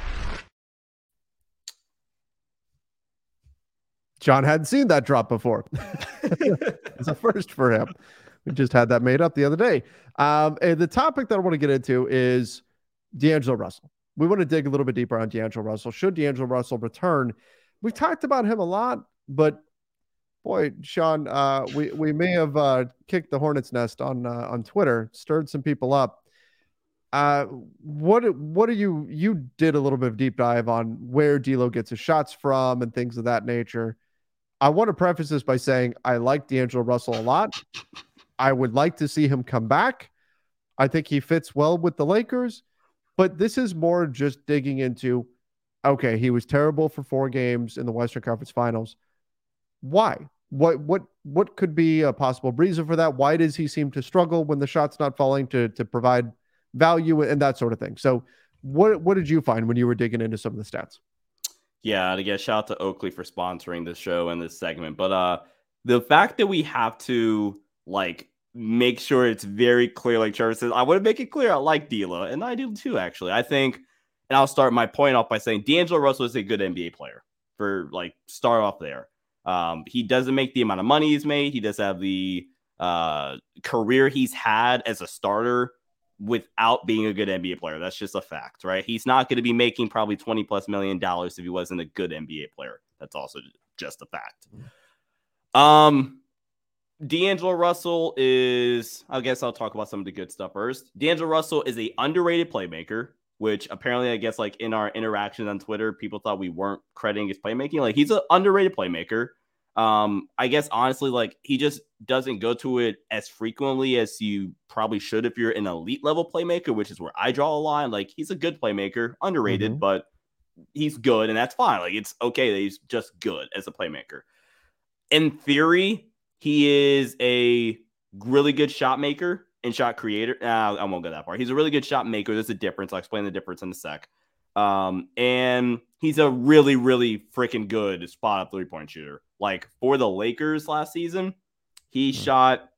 John hadn't seen that drop before. It's a first for him. We just had that made up the other day. And the topic that I want to get into is D'Angelo Russell. We want to dig a little bit deeper on D'Angelo Russell. Should D'Angelo Russell return? We've talked about him a lot, but boy, Sean, we may have kicked the hornet's nest on Twitter, stirred some people up. What are you did a little bit of deep dive on where D'Lo gets his shots from and things of that nature. I want to preface this by saying I like D'Angelo Russell a lot. I would like to see him come back. I think he fits well with the Lakers, but this is more just digging into, okay, he was terrible for 4 games in the Western Conference Finals. Why? What could be a possible reason for that? Why does he seem to struggle when the shot's not falling to provide value and that sort of thing? So what did you find when you were digging into some of the stats? Yeah, to get shout out to Oakley for sponsoring this show and this segment. But the fact that we have to like make sure it's very clear, like Trevor says, I want to make it clear I like D'Lo, and I do too, actually. I think, and I'll start my point off by saying D'Angelo Russell is a good NBA player for like start off there. He doesn't make the amount of money he's made. He does have the career he's had as a starter without being a good NBA player. That's just a fact, right? He's not going to be making probably $20+ million if he wasn't a good NBA player. That's also just a fact. D'Angelo Russell is, I guess I'll talk about some of the good stuff first. D'Angelo Russell is a underrated playmaker, which apparently, I guess, like in our interactions on Twitter, people thought we weren't crediting his playmaking. Like, he's an underrated playmaker. I guess, honestly, like, he just doesn't go to it as frequently as you probably should if you're an elite level playmaker, which is where I draw a line. Like, he's a good playmaker, underrated, but he's good, and that's fine. Like, it's okay that he's just good as a playmaker. In theory, he is a really good shot maker and shot creator. I won't go that far. He's a really good shot maker. There's a difference. I'll explain the difference in a sec. And he's a really, really freaking good spot up 3-point shooter. Like, for the Lakers last season, he shot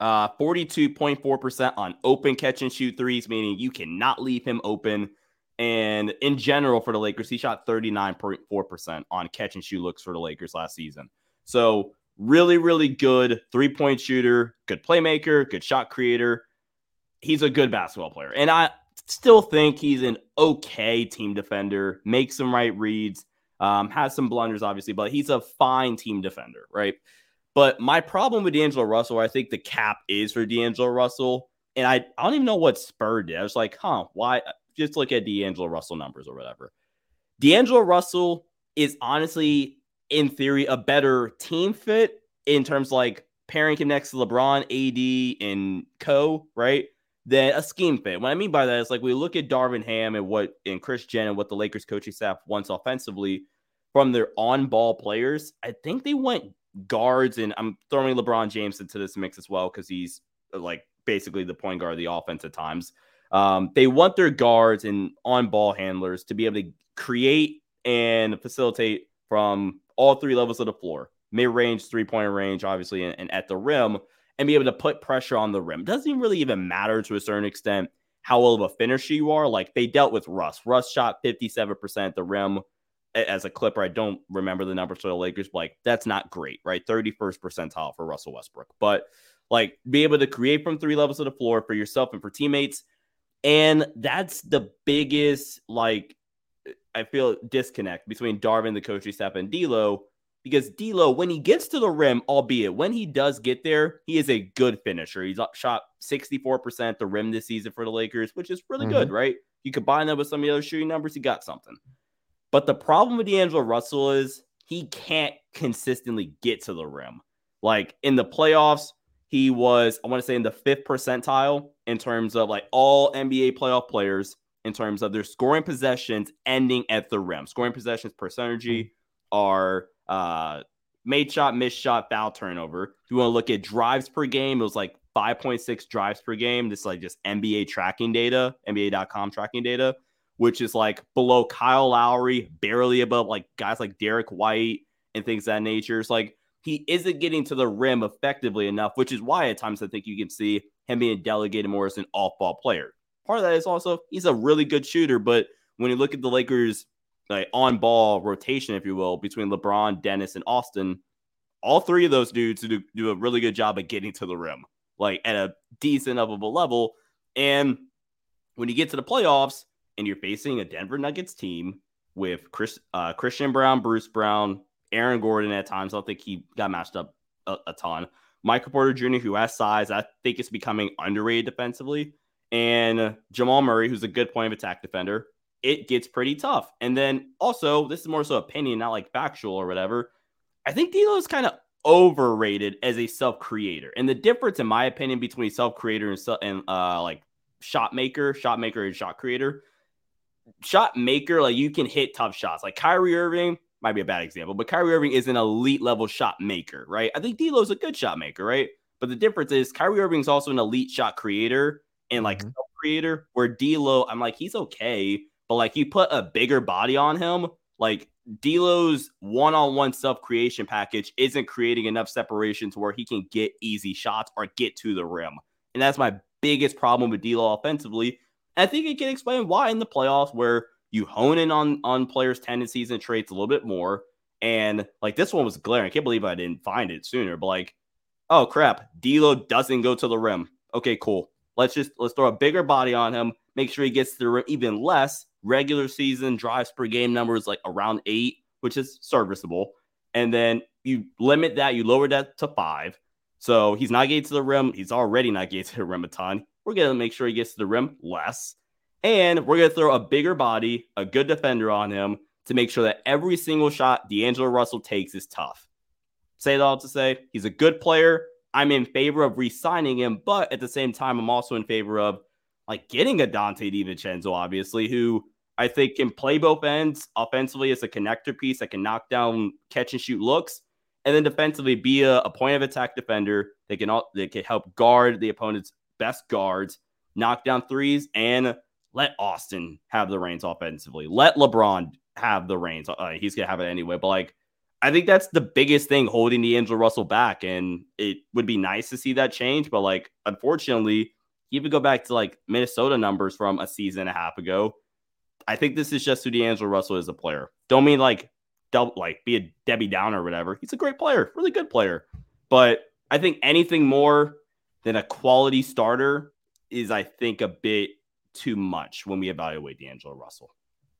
42.4% on open catch and shoot threes, meaning you cannot leave him open. And in general for the Lakers, he shot 39.4% on catch and shoot looks for the Lakers last season. So really, really good 3-point shooter, good playmaker, good shot creator. He's a good basketball player. And I still think he's an okay team defender, makes some right reads, has some blunders, obviously, but he's a fine team defender, right? But my problem with D'Angelo Russell, I think the cap is for D'Angelo Russell. And I don't even know what spurred it. I was like, why? Just look at D'Angelo Russell numbers or whatever. D'Angelo Russell is honestly, in theory, a better team fit in terms like pairing him next to LeBron, AD, and co, right? Than a scheme fit. What I mean by that is like we look at Darvin Ham and Chris Jenn and what the Lakers coaching staff wants offensively from their on-ball players. I think they want guards, and I'm throwing LeBron James into this mix as well because he's like basically the point guard of the offense at times. They want their guards and on-ball handlers to be able to create and facilitate from all 3 levels of the floor, mid-range, 3-point range, obviously, and at the rim, and be able to put pressure on the rim. It doesn't really even matter to a certain extent how well of a finisher you are. Like, they dealt with Russ. Russ shot 57% at the rim as a Clipper. I don't remember the numbers for the Lakers, but, like, that's not great, right? 31st percentile for Russell Westbrook. But, like, be able to create from 3 levels of the floor for yourself and for teammates, and that's the biggest, like, I feel disconnect between Darvin, the coaching staff, and D'Lo, because D'Lo, when he gets to the rim, albeit when he does get there, he is a good finisher. He's shot 64% at the rim this season for the Lakers, which is really good, right? You combine that with some of the other shooting numbers, he got something. But the problem with D'Angelo Russell is he can't consistently get to the rim. Like in the playoffs, he was, I want to say, in the 5th percentile in terms of like all NBA playoff players in terms of their scoring possessions ending at the rim. Scoring possessions per synergy are made shot, missed shot, foul, turnover. If you want to look at drives per game, it was like 5.6 drives per game. This is like just NBA tracking data, NBA.com tracking data, which is like below Kyle Lowry, barely above like guys like Derek White and things of that nature. It's like he isn't getting to the rim effectively enough, which is why at times I think you can see him being delegated more as an off-ball player. Part of that is also he's a really good shooter, but when you look at the Lakers' like on-ball rotation, if you will, between LeBron, Dennis, and Austin, all three of those dudes do a really good job at getting to the rim, like at a decent of a level. And when you get to the playoffs and you're facing a Denver Nuggets team with Christian Brown, Bruce Brown, Aaron Gordon at times, I don't think he got matched up a ton. Michael Porter Jr., who has size, I think is becoming underrated defensively. And Jamal Murray, who's a good point of attack defender. It gets pretty tough. And then also, this is more so opinion, not like factual or whatever. I think D'Lo is kind of overrated as a self-creator. And the difference, in my opinion, between self-creator and like shot maker and shot creator. Shot maker, like you can hit tough shots. Like Kyrie Irving might be a bad example, but Kyrie Irving is an elite level shot maker, right? I think D'Lo is a good shot maker, right? But the difference is Kyrie Irving is also an elite shot creator and like self-creator, where D'Lo, I'm like, he's okay. But, like, you put a bigger body on him, like, D'Lo's one-on-one self-creation package isn't creating enough separation to where he can get easy shots or get to the rim. And that's my biggest problem with D'Lo offensively. And I think it can explain why in the playoffs where you hone in on players' tendencies and traits a little bit more. And, like, this one was glaring. I can't believe I didn't find it sooner. But, like, oh, crap, D'Lo doesn't go to the rim. Okay, cool. Let's throw a bigger body on him, make sure he gets to the rim even less. Regular season drives per game numbers like around 8, which is serviceable. And then you limit that, you lower that to 5. So he's not getting to the rim. He's already not getting to the rim a ton. We're going to make sure he gets to the rim less. And we're going to throw a bigger body, a good defender on him to make sure that every single shot D'Angelo Russell takes is tough. Say that all to say, he's a good player. I'm in favor of re-signing him, but at the same time, I'm also in favor of like getting a Dante DiVincenzo, obviously, who I think can play both ends offensively as a connector piece that can knock down catch and shoot looks, and then defensively be a point of attack defender that can help guard the opponent's best guards, knock down threes, and let Austin have the reins offensively. Let LeBron have the reins. He's going to have it anyway, but like, I think that's the biggest thing holding D'Angelo Russell back, and it would be nice to see that change, but like, unfortunately, you could go back to like Minnesota numbers from a season and a half ago. I think this is just who D'Angelo Russell is as a player. Don't mean like be a Debbie Downer or whatever. He's a great player, really good player. But I think anything more than a quality starter is, I think, a bit too much when we evaluate D'Angelo Russell.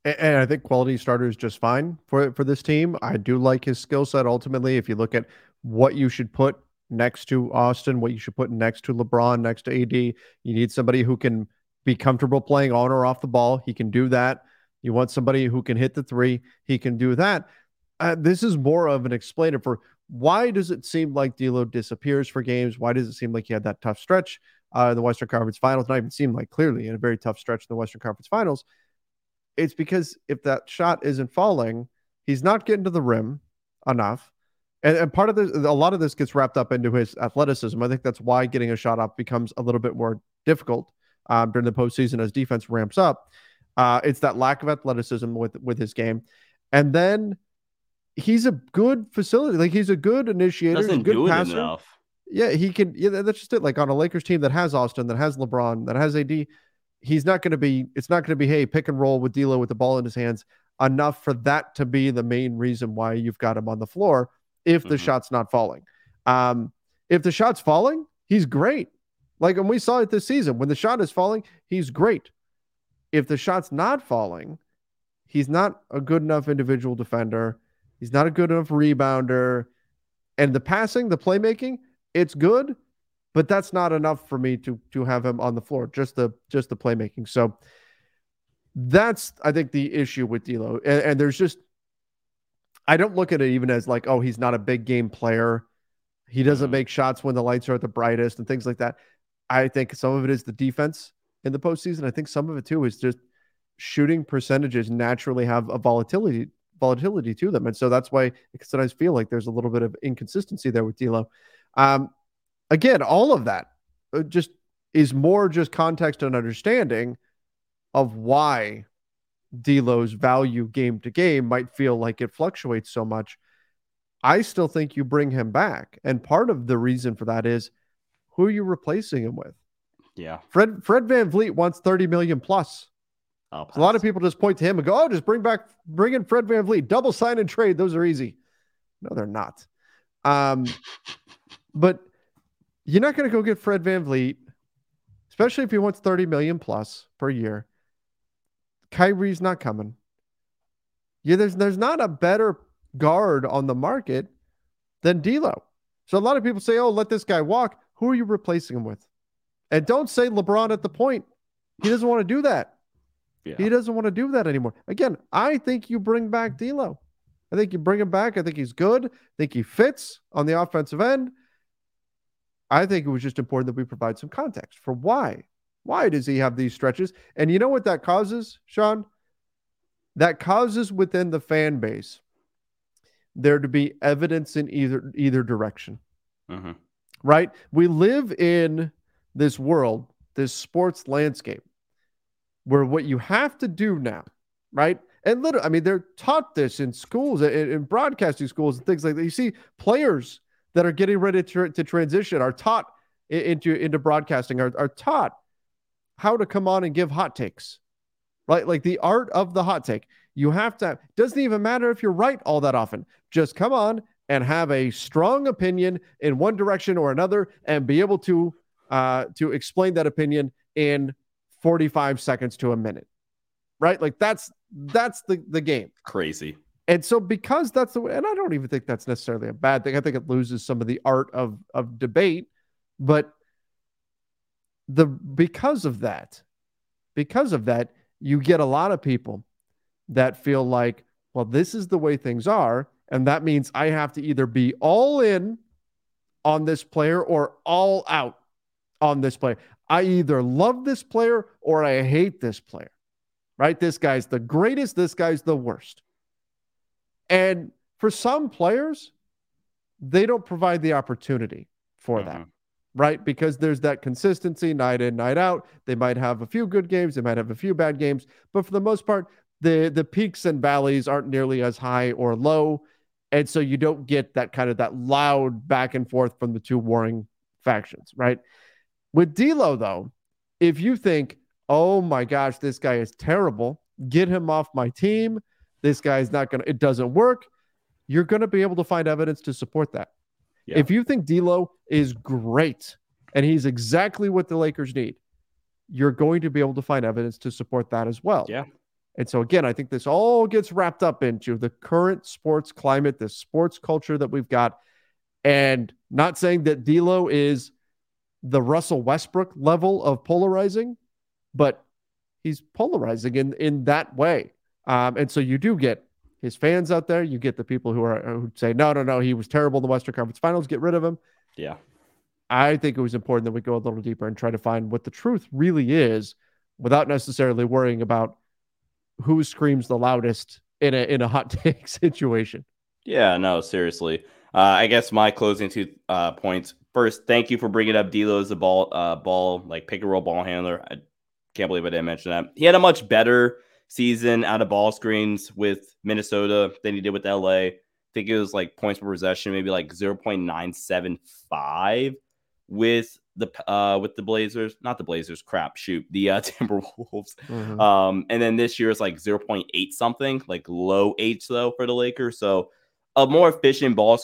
And I think quality starter is just fine for this team. I do like his skill set. Ultimately, if you look at what you should put next to Austin, what you should put next to LeBron, next to AD. You need somebody who can be comfortable playing on or off the ball. He can do that. You want somebody who can hit the three. He can do that. This is more of an explainer for why does it seem like D'Lo disappears for games? Why does it seem like he had that tough stretch in the Western Conference Finals? Not even seemed like clearly in a very tough stretch in the Western Conference Finals. It's because if that shot isn't falling, he's not getting to the rim enough. And part of this, a lot of this gets wrapped up into his athleticism. I think that's why getting a shot up becomes a little bit more difficult during the postseason as defense ramps up. It's that lack of athleticism with his game. And then he's a good facility. Like he's a good initiator. Doesn't good do it passer. Enough. Yeah, he can. Yeah, that's just it. Like on a Lakers team that has Austin, that has LeBron, that has AD, he's not going to be, it's not going to be, hey, pick and roll with D'Lo with the ball in his hands enough for that to be the main reason why you've got him on the floor. If the shot's not falling, if the shot's falling, he's great. Like, and we saw it this season when the shot is falling, he's great. If the shot's not falling, he's not a good enough individual defender. He's not a good enough rebounder. And the passing, the playmaking, it's good, but that's not enough for me to have him on the floor, just the playmaking. So that's, I think, the issue with D'Lo. And there's just, I don't look at it even as like, oh, he's not a big game player. He doesn't make shots when the lights are at the brightest and things like that. I think some of it is the defense in the postseason. I think some of it too is just shooting percentages naturally have a volatility to them. And so that's why I sometimes feel like there's a little bit of inconsistency there with D'Lo. Again, all of that just is more just context and understanding of why D'Lo's value game to game might feel like it fluctuates so much. I still think you bring him back. And part of the reason for that is who are you replacing him with? Yeah. Fred VanVleet wants 30 million plus. So a lot of people just point to him and go, oh, just bring in Fred VanVleet, double sign and trade. Those are easy. No, they're not. But you're not going to go get Fred VanVleet, especially if he wants 30 million plus per year. Kyrie's not coming. Yeah, there's not a better guard on the market than D'Lo. So a lot of people say, oh, let this guy walk. Who are you replacing him with? And don't say LeBron at the point. He doesn't want to do that. Yeah. He doesn't want to do that anymore. Again, I think you bring back D'Lo. I think you bring him back. I think he's good. I think he fits on the offensive end. I think it was just important that we provide some context for why. Why does he have these stretches? And you know what that causes, Sean? That causes within the fan base there to be evidence in either direction, right? We live in this world, this sports landscape, where what you have to do now, right? And literally, I mean, they're taught this in schools, in broadcasting schools and things like that. You see players that are getting ready to transition are taught into broadcasting, are taught how to come on and give hot takes, right? Like the art of the hot take. You have to, doesn't even matter if you're right all that often. Just come on and have a strong opinion in one direction or another and be able to explain that opinion in 45 seconds to a minute, right? Like that's the game. Crazy. And so because that's the way, and I don't even think that's necessarily a bad thing. I think it loses some of the art of debate, but because of that, you get a lot of people that feel like, well, this is the way things are, and that means I have to either be all in on this player or all out on this player. I either love this player or I hate this player, right? This guy's the greatest. This guy's the worst. And for some players, they don't provide the opportunity for that, right? Because there's that consistency night in, night out. They might have a few good games. They might have a few bad games. But for the most part, the peaks and valleys aren't nearly as high or low. And so you don't get that kind of that loud back and forth from the two warring factions, right? With D'Lo, though, if you think, oh my gosh, this guy is terrible, get him off my team, this guy's not going to, it doesn't work, you're going to be able to find evidence to support that. Yeah. If you think D'Lo is great and he's exactly what the Lakers need, you're going to be able to find evidence to support that as well. Yeah. And so, again, I think this all gets wrapped up into the current sports climate, the sports culture that we've got, and not saying that D'Lo is the Russell Westbrook level of polarizing, but he's polarizing in that way. And so you do get his fans out there. You get the people who say, no, he was terrible in the Western Conference Finals. Get rid of him. Yeah. I think it was important that we go a little deeper and try to find what the truth really is without necessarily worrying about who screams the loudest in a hot take situation. Yeah, no, seriously. I guess my closing two points. First, thank you for bringing up D'Lo as the ball, like pick and roll ball handler. I can't believe I didn't mention that. He had a much better season out of ball screens with Minnesota than he did with LA. I think it was like points per possession, maybe like 0.975 with the Blazers, not the Blazers, the Timberwolves. And then this year it's like 0.8 something, like low eight though for the Lakers. So a more efficient ball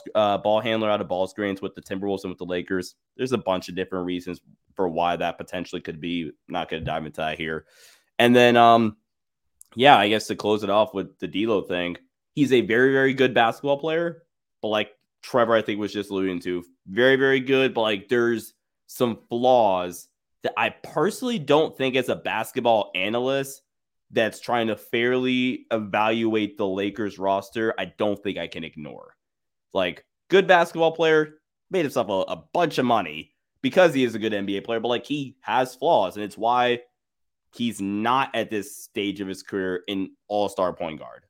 handler out of ball screens with the Timberwolves and with the Lakers. There's a bunch of different reasons for why that potentially could be. Not going to dive into that here. And then yeah, I guess to close it off with the D'Lo thing, he's a very, very good basketball player, but like Trevor, I think, was just alluding to, very, very good, but like there's some flaws that I personally don't think as a basketball analyst that's trying to fairly evaluate the Lakers roster, I don't think I can ignore. Like, good basketball player, made himself a bunch of money because he is a good NBA player, but like he has flaws, and it's why he's not at this stage of his career an all-star point guard.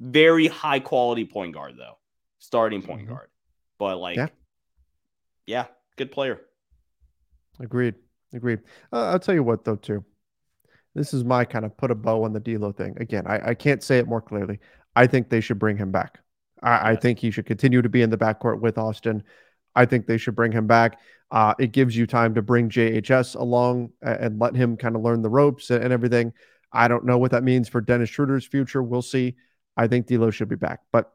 Very high-quality point guard, though. Starting point guard. But like, yeah, good player. Agreed. I'll tell you what, though, too. This is my kind of put a bow on the D'Lo thing. Again, I can't say it more clearly. I think they should bring him back. I think he should continue to be in the backcourt with Austin. I think they should bring him back. It gives you time to bring JHS along and let him kind of learn the ropes and everything. I don't know what that means for Dennis Schroeder's future. We'll see. I think D'Lo should be back. But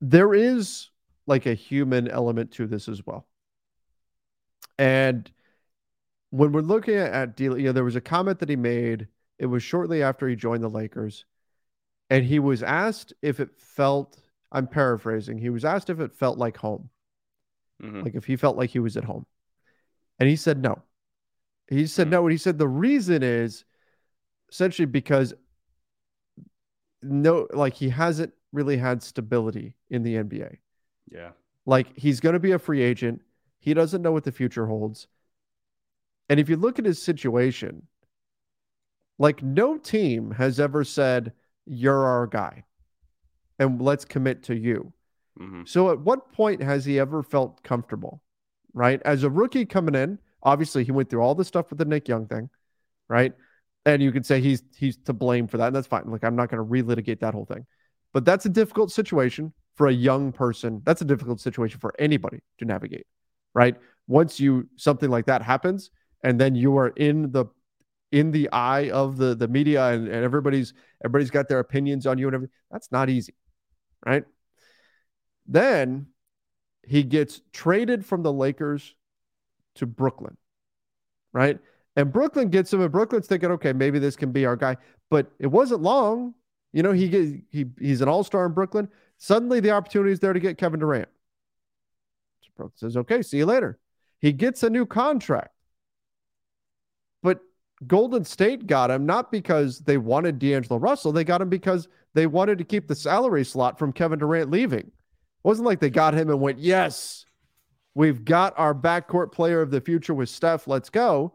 there is like a human element to this as well. And when we're looking at D'Lo, you know, there was a comment that he made. It was shortly after he joined the Lakers. And he was asked if it felt, I'm paraphrasing, he was asked if it felt like home. Like if he felt like he was at home. And he said no. He said no. And he said the reason is essentially because no, like he hasn't really had stability in the NBA. Yeah. Like he's going to be a free agent. He doesn't know what the future holds. And if you look at his situation, like no team has ever said, you're our guy and let's commit to you. So at what point has he ever felt comfortable, right? As a rookie coming in, obviously he went through all the stuff with the Nick Young thing, right? And you could say he's to blame for that. And that's fine. Like, I'm not going to relitigate that whole thing, but that's a difficult situation for a young person. That's a difficult situation for anybody to navigate, right? Once you, something like that happens, and then you are in the eye of the media and everybody's got their opinions on you and everything. That's not easy, right? Then he gets traded from the Lakers to Brooklyn, right? And Brooklyn gets him, and Brooklyn's thinking, okay, maybe this can be our guy. But it wasn't long. You know, he's an all-star in Brooklyn. Suddenly the opportunity is there to get Kevin Durant. So Brooklyn says, okay, see you later. He gets a new contract. But Golden State got him not because they wanted D'Angelo Russell. They got him because they wanted to keep the salary slot from Kevin Durant leaving. It wasn't like they got him and went, yes, we've got our backcourt player of the future with Steph. Let's go.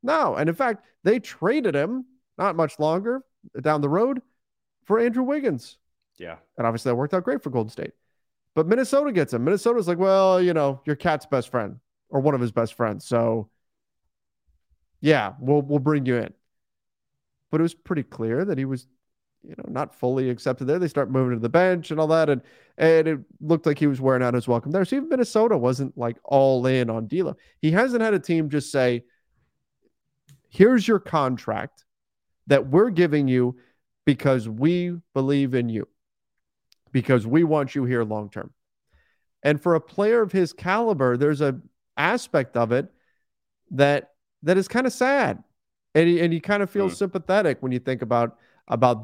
No. And in fact, they traded him not much longer down the road for Andrew Wiggins. Yeah. And obviously that worked out great for Golden State. But Minnesota gets him. Minnesota's like, well, you know, your cat's best friend or one of his best friends. So yeah, we'll bring you in. But it was pretty clear that he was, you know, not fully accepted there. They start moving to the bench and all that. And it looked like he was wearing out his welcome there. So even Minnesota wasn't like all in on D'Lo. He hasn't had a team just say, here's your contract that we're giving you because we believe in you, because we want you here long-term. And for a player of his caliber, there's a aspect of it that is kind of sad. And you kind of feel sympathetic when you think about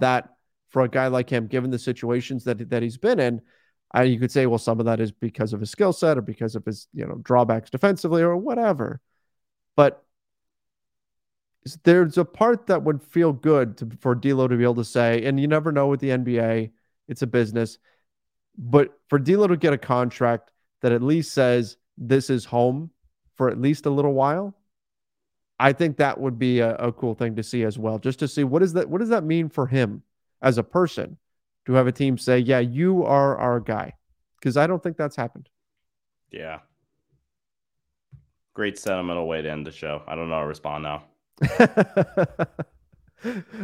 that for a guy like him, given the situations that he's been in. You could say, well, some of that is because of his skill set or because of his, you know, drawbacks defensively or whatever. But there's a part that would feel good for D'Lo to be able to say, and you never know with the NBA, it's a business, but for D'Lo to get a contract that at least says this is home for at least a little while, I think that would be a cool thing to see as well, just to see what does that mean for him as a person to have a team say, yeah, you are our guy, because I don't think that's happened. Yeah. Great sentimental way to end the show. I don't know how to respond now.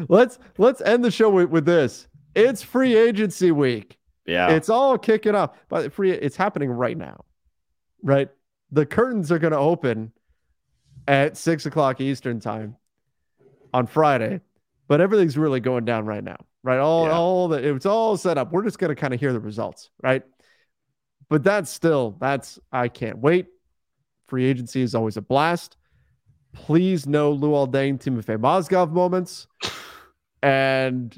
Let's end the show with this. It's free agency week. Yeah. It's all kicking off. But it's happening right now, right? The curtains are going to open at 6:00 Eastern time on Friday, but everything's really going down right now, right? It's all set up. We're just going to kind of hear the results, right? But that's I can't wait. Free agency is always a blast. Please no Luol Deng Timofey Mozgov moments. And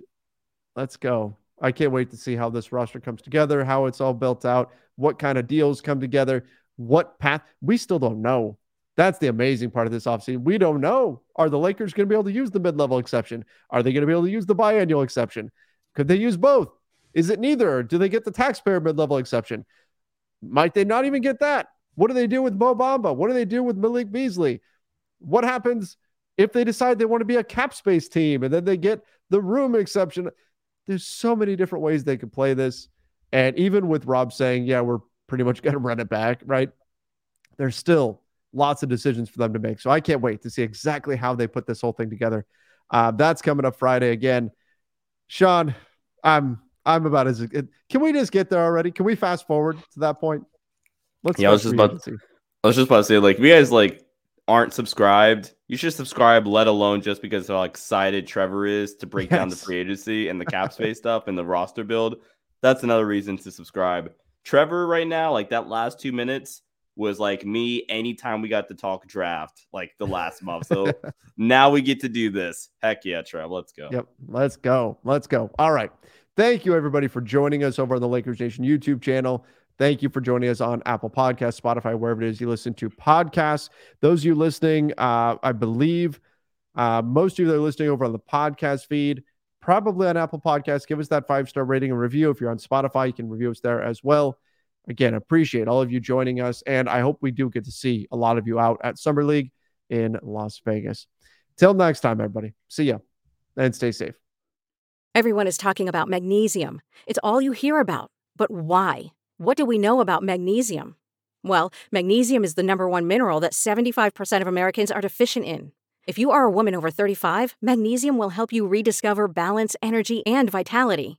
let's go. I can't wait to see how this roster comes together, how it's all built out, what kind of deals come together, what path. We still don't know. That's the amazing part of this offseason. We don't know. Are the Lakers going to be able to use the mid-level exception? Are they going to be able to use the biannual exception? Could they use both? Is it neither? Do they get the taxpayer mid-level exception? Might they not even get that? What do they do with Mo Bamba? What do they do with Malik Beasley? What happens if they decide they want to be a cap space team and then they get the room exception? There's so many different ways they could play this. And even with Rob saying, yeah, we're pretty much going to run it back, right? There's still lots of decisions for them to make. So I can't wait to see exactly how they put this whole thing together. That's coming up Friday again. Sean, I'm about as... Can we just get there already? Can we fast forward to that point? I was just about to say, like, if you guys, like, aren't subscribed, you should subscribe, let alone just because of how excited Trevor is to break down the free agency and the cap space stuff and the roster build. That's another reason to subscribe. Trevor right now, like, that last 2 minutes was like me anytime we got to talk draft, like, the last month. So now we get to do this. Heck yeah, Trev, let's go. Yep, let's go. Let's go. All right. Thank you, everybody, for joining us over on the Lakers Nation YouTube channel. Thank you for joining us on Apple Podcasts, Spotify, wherever it is you listen to podcasts. Those of you listening, I believe most of you that are listening over on the podcast feed, probably on Apple Podcasts, give us that 5-star rating and review. If you're on Spotify, you can review us there as well. Again, appreciate all of you joining us, and I hope we do get to see a lot of you out at Summer League in Las Vegas. Till next time, everybody. See ya, and stay safe. Everyone is talking about magnesium. It's all you hear about. But why? What do we know about magnesium? Well, magnesium is the #1 mineral that 75% of Americans are deficient in. If you are a woman over 35, magnesium will help you rediscover balance, energy, and vitality.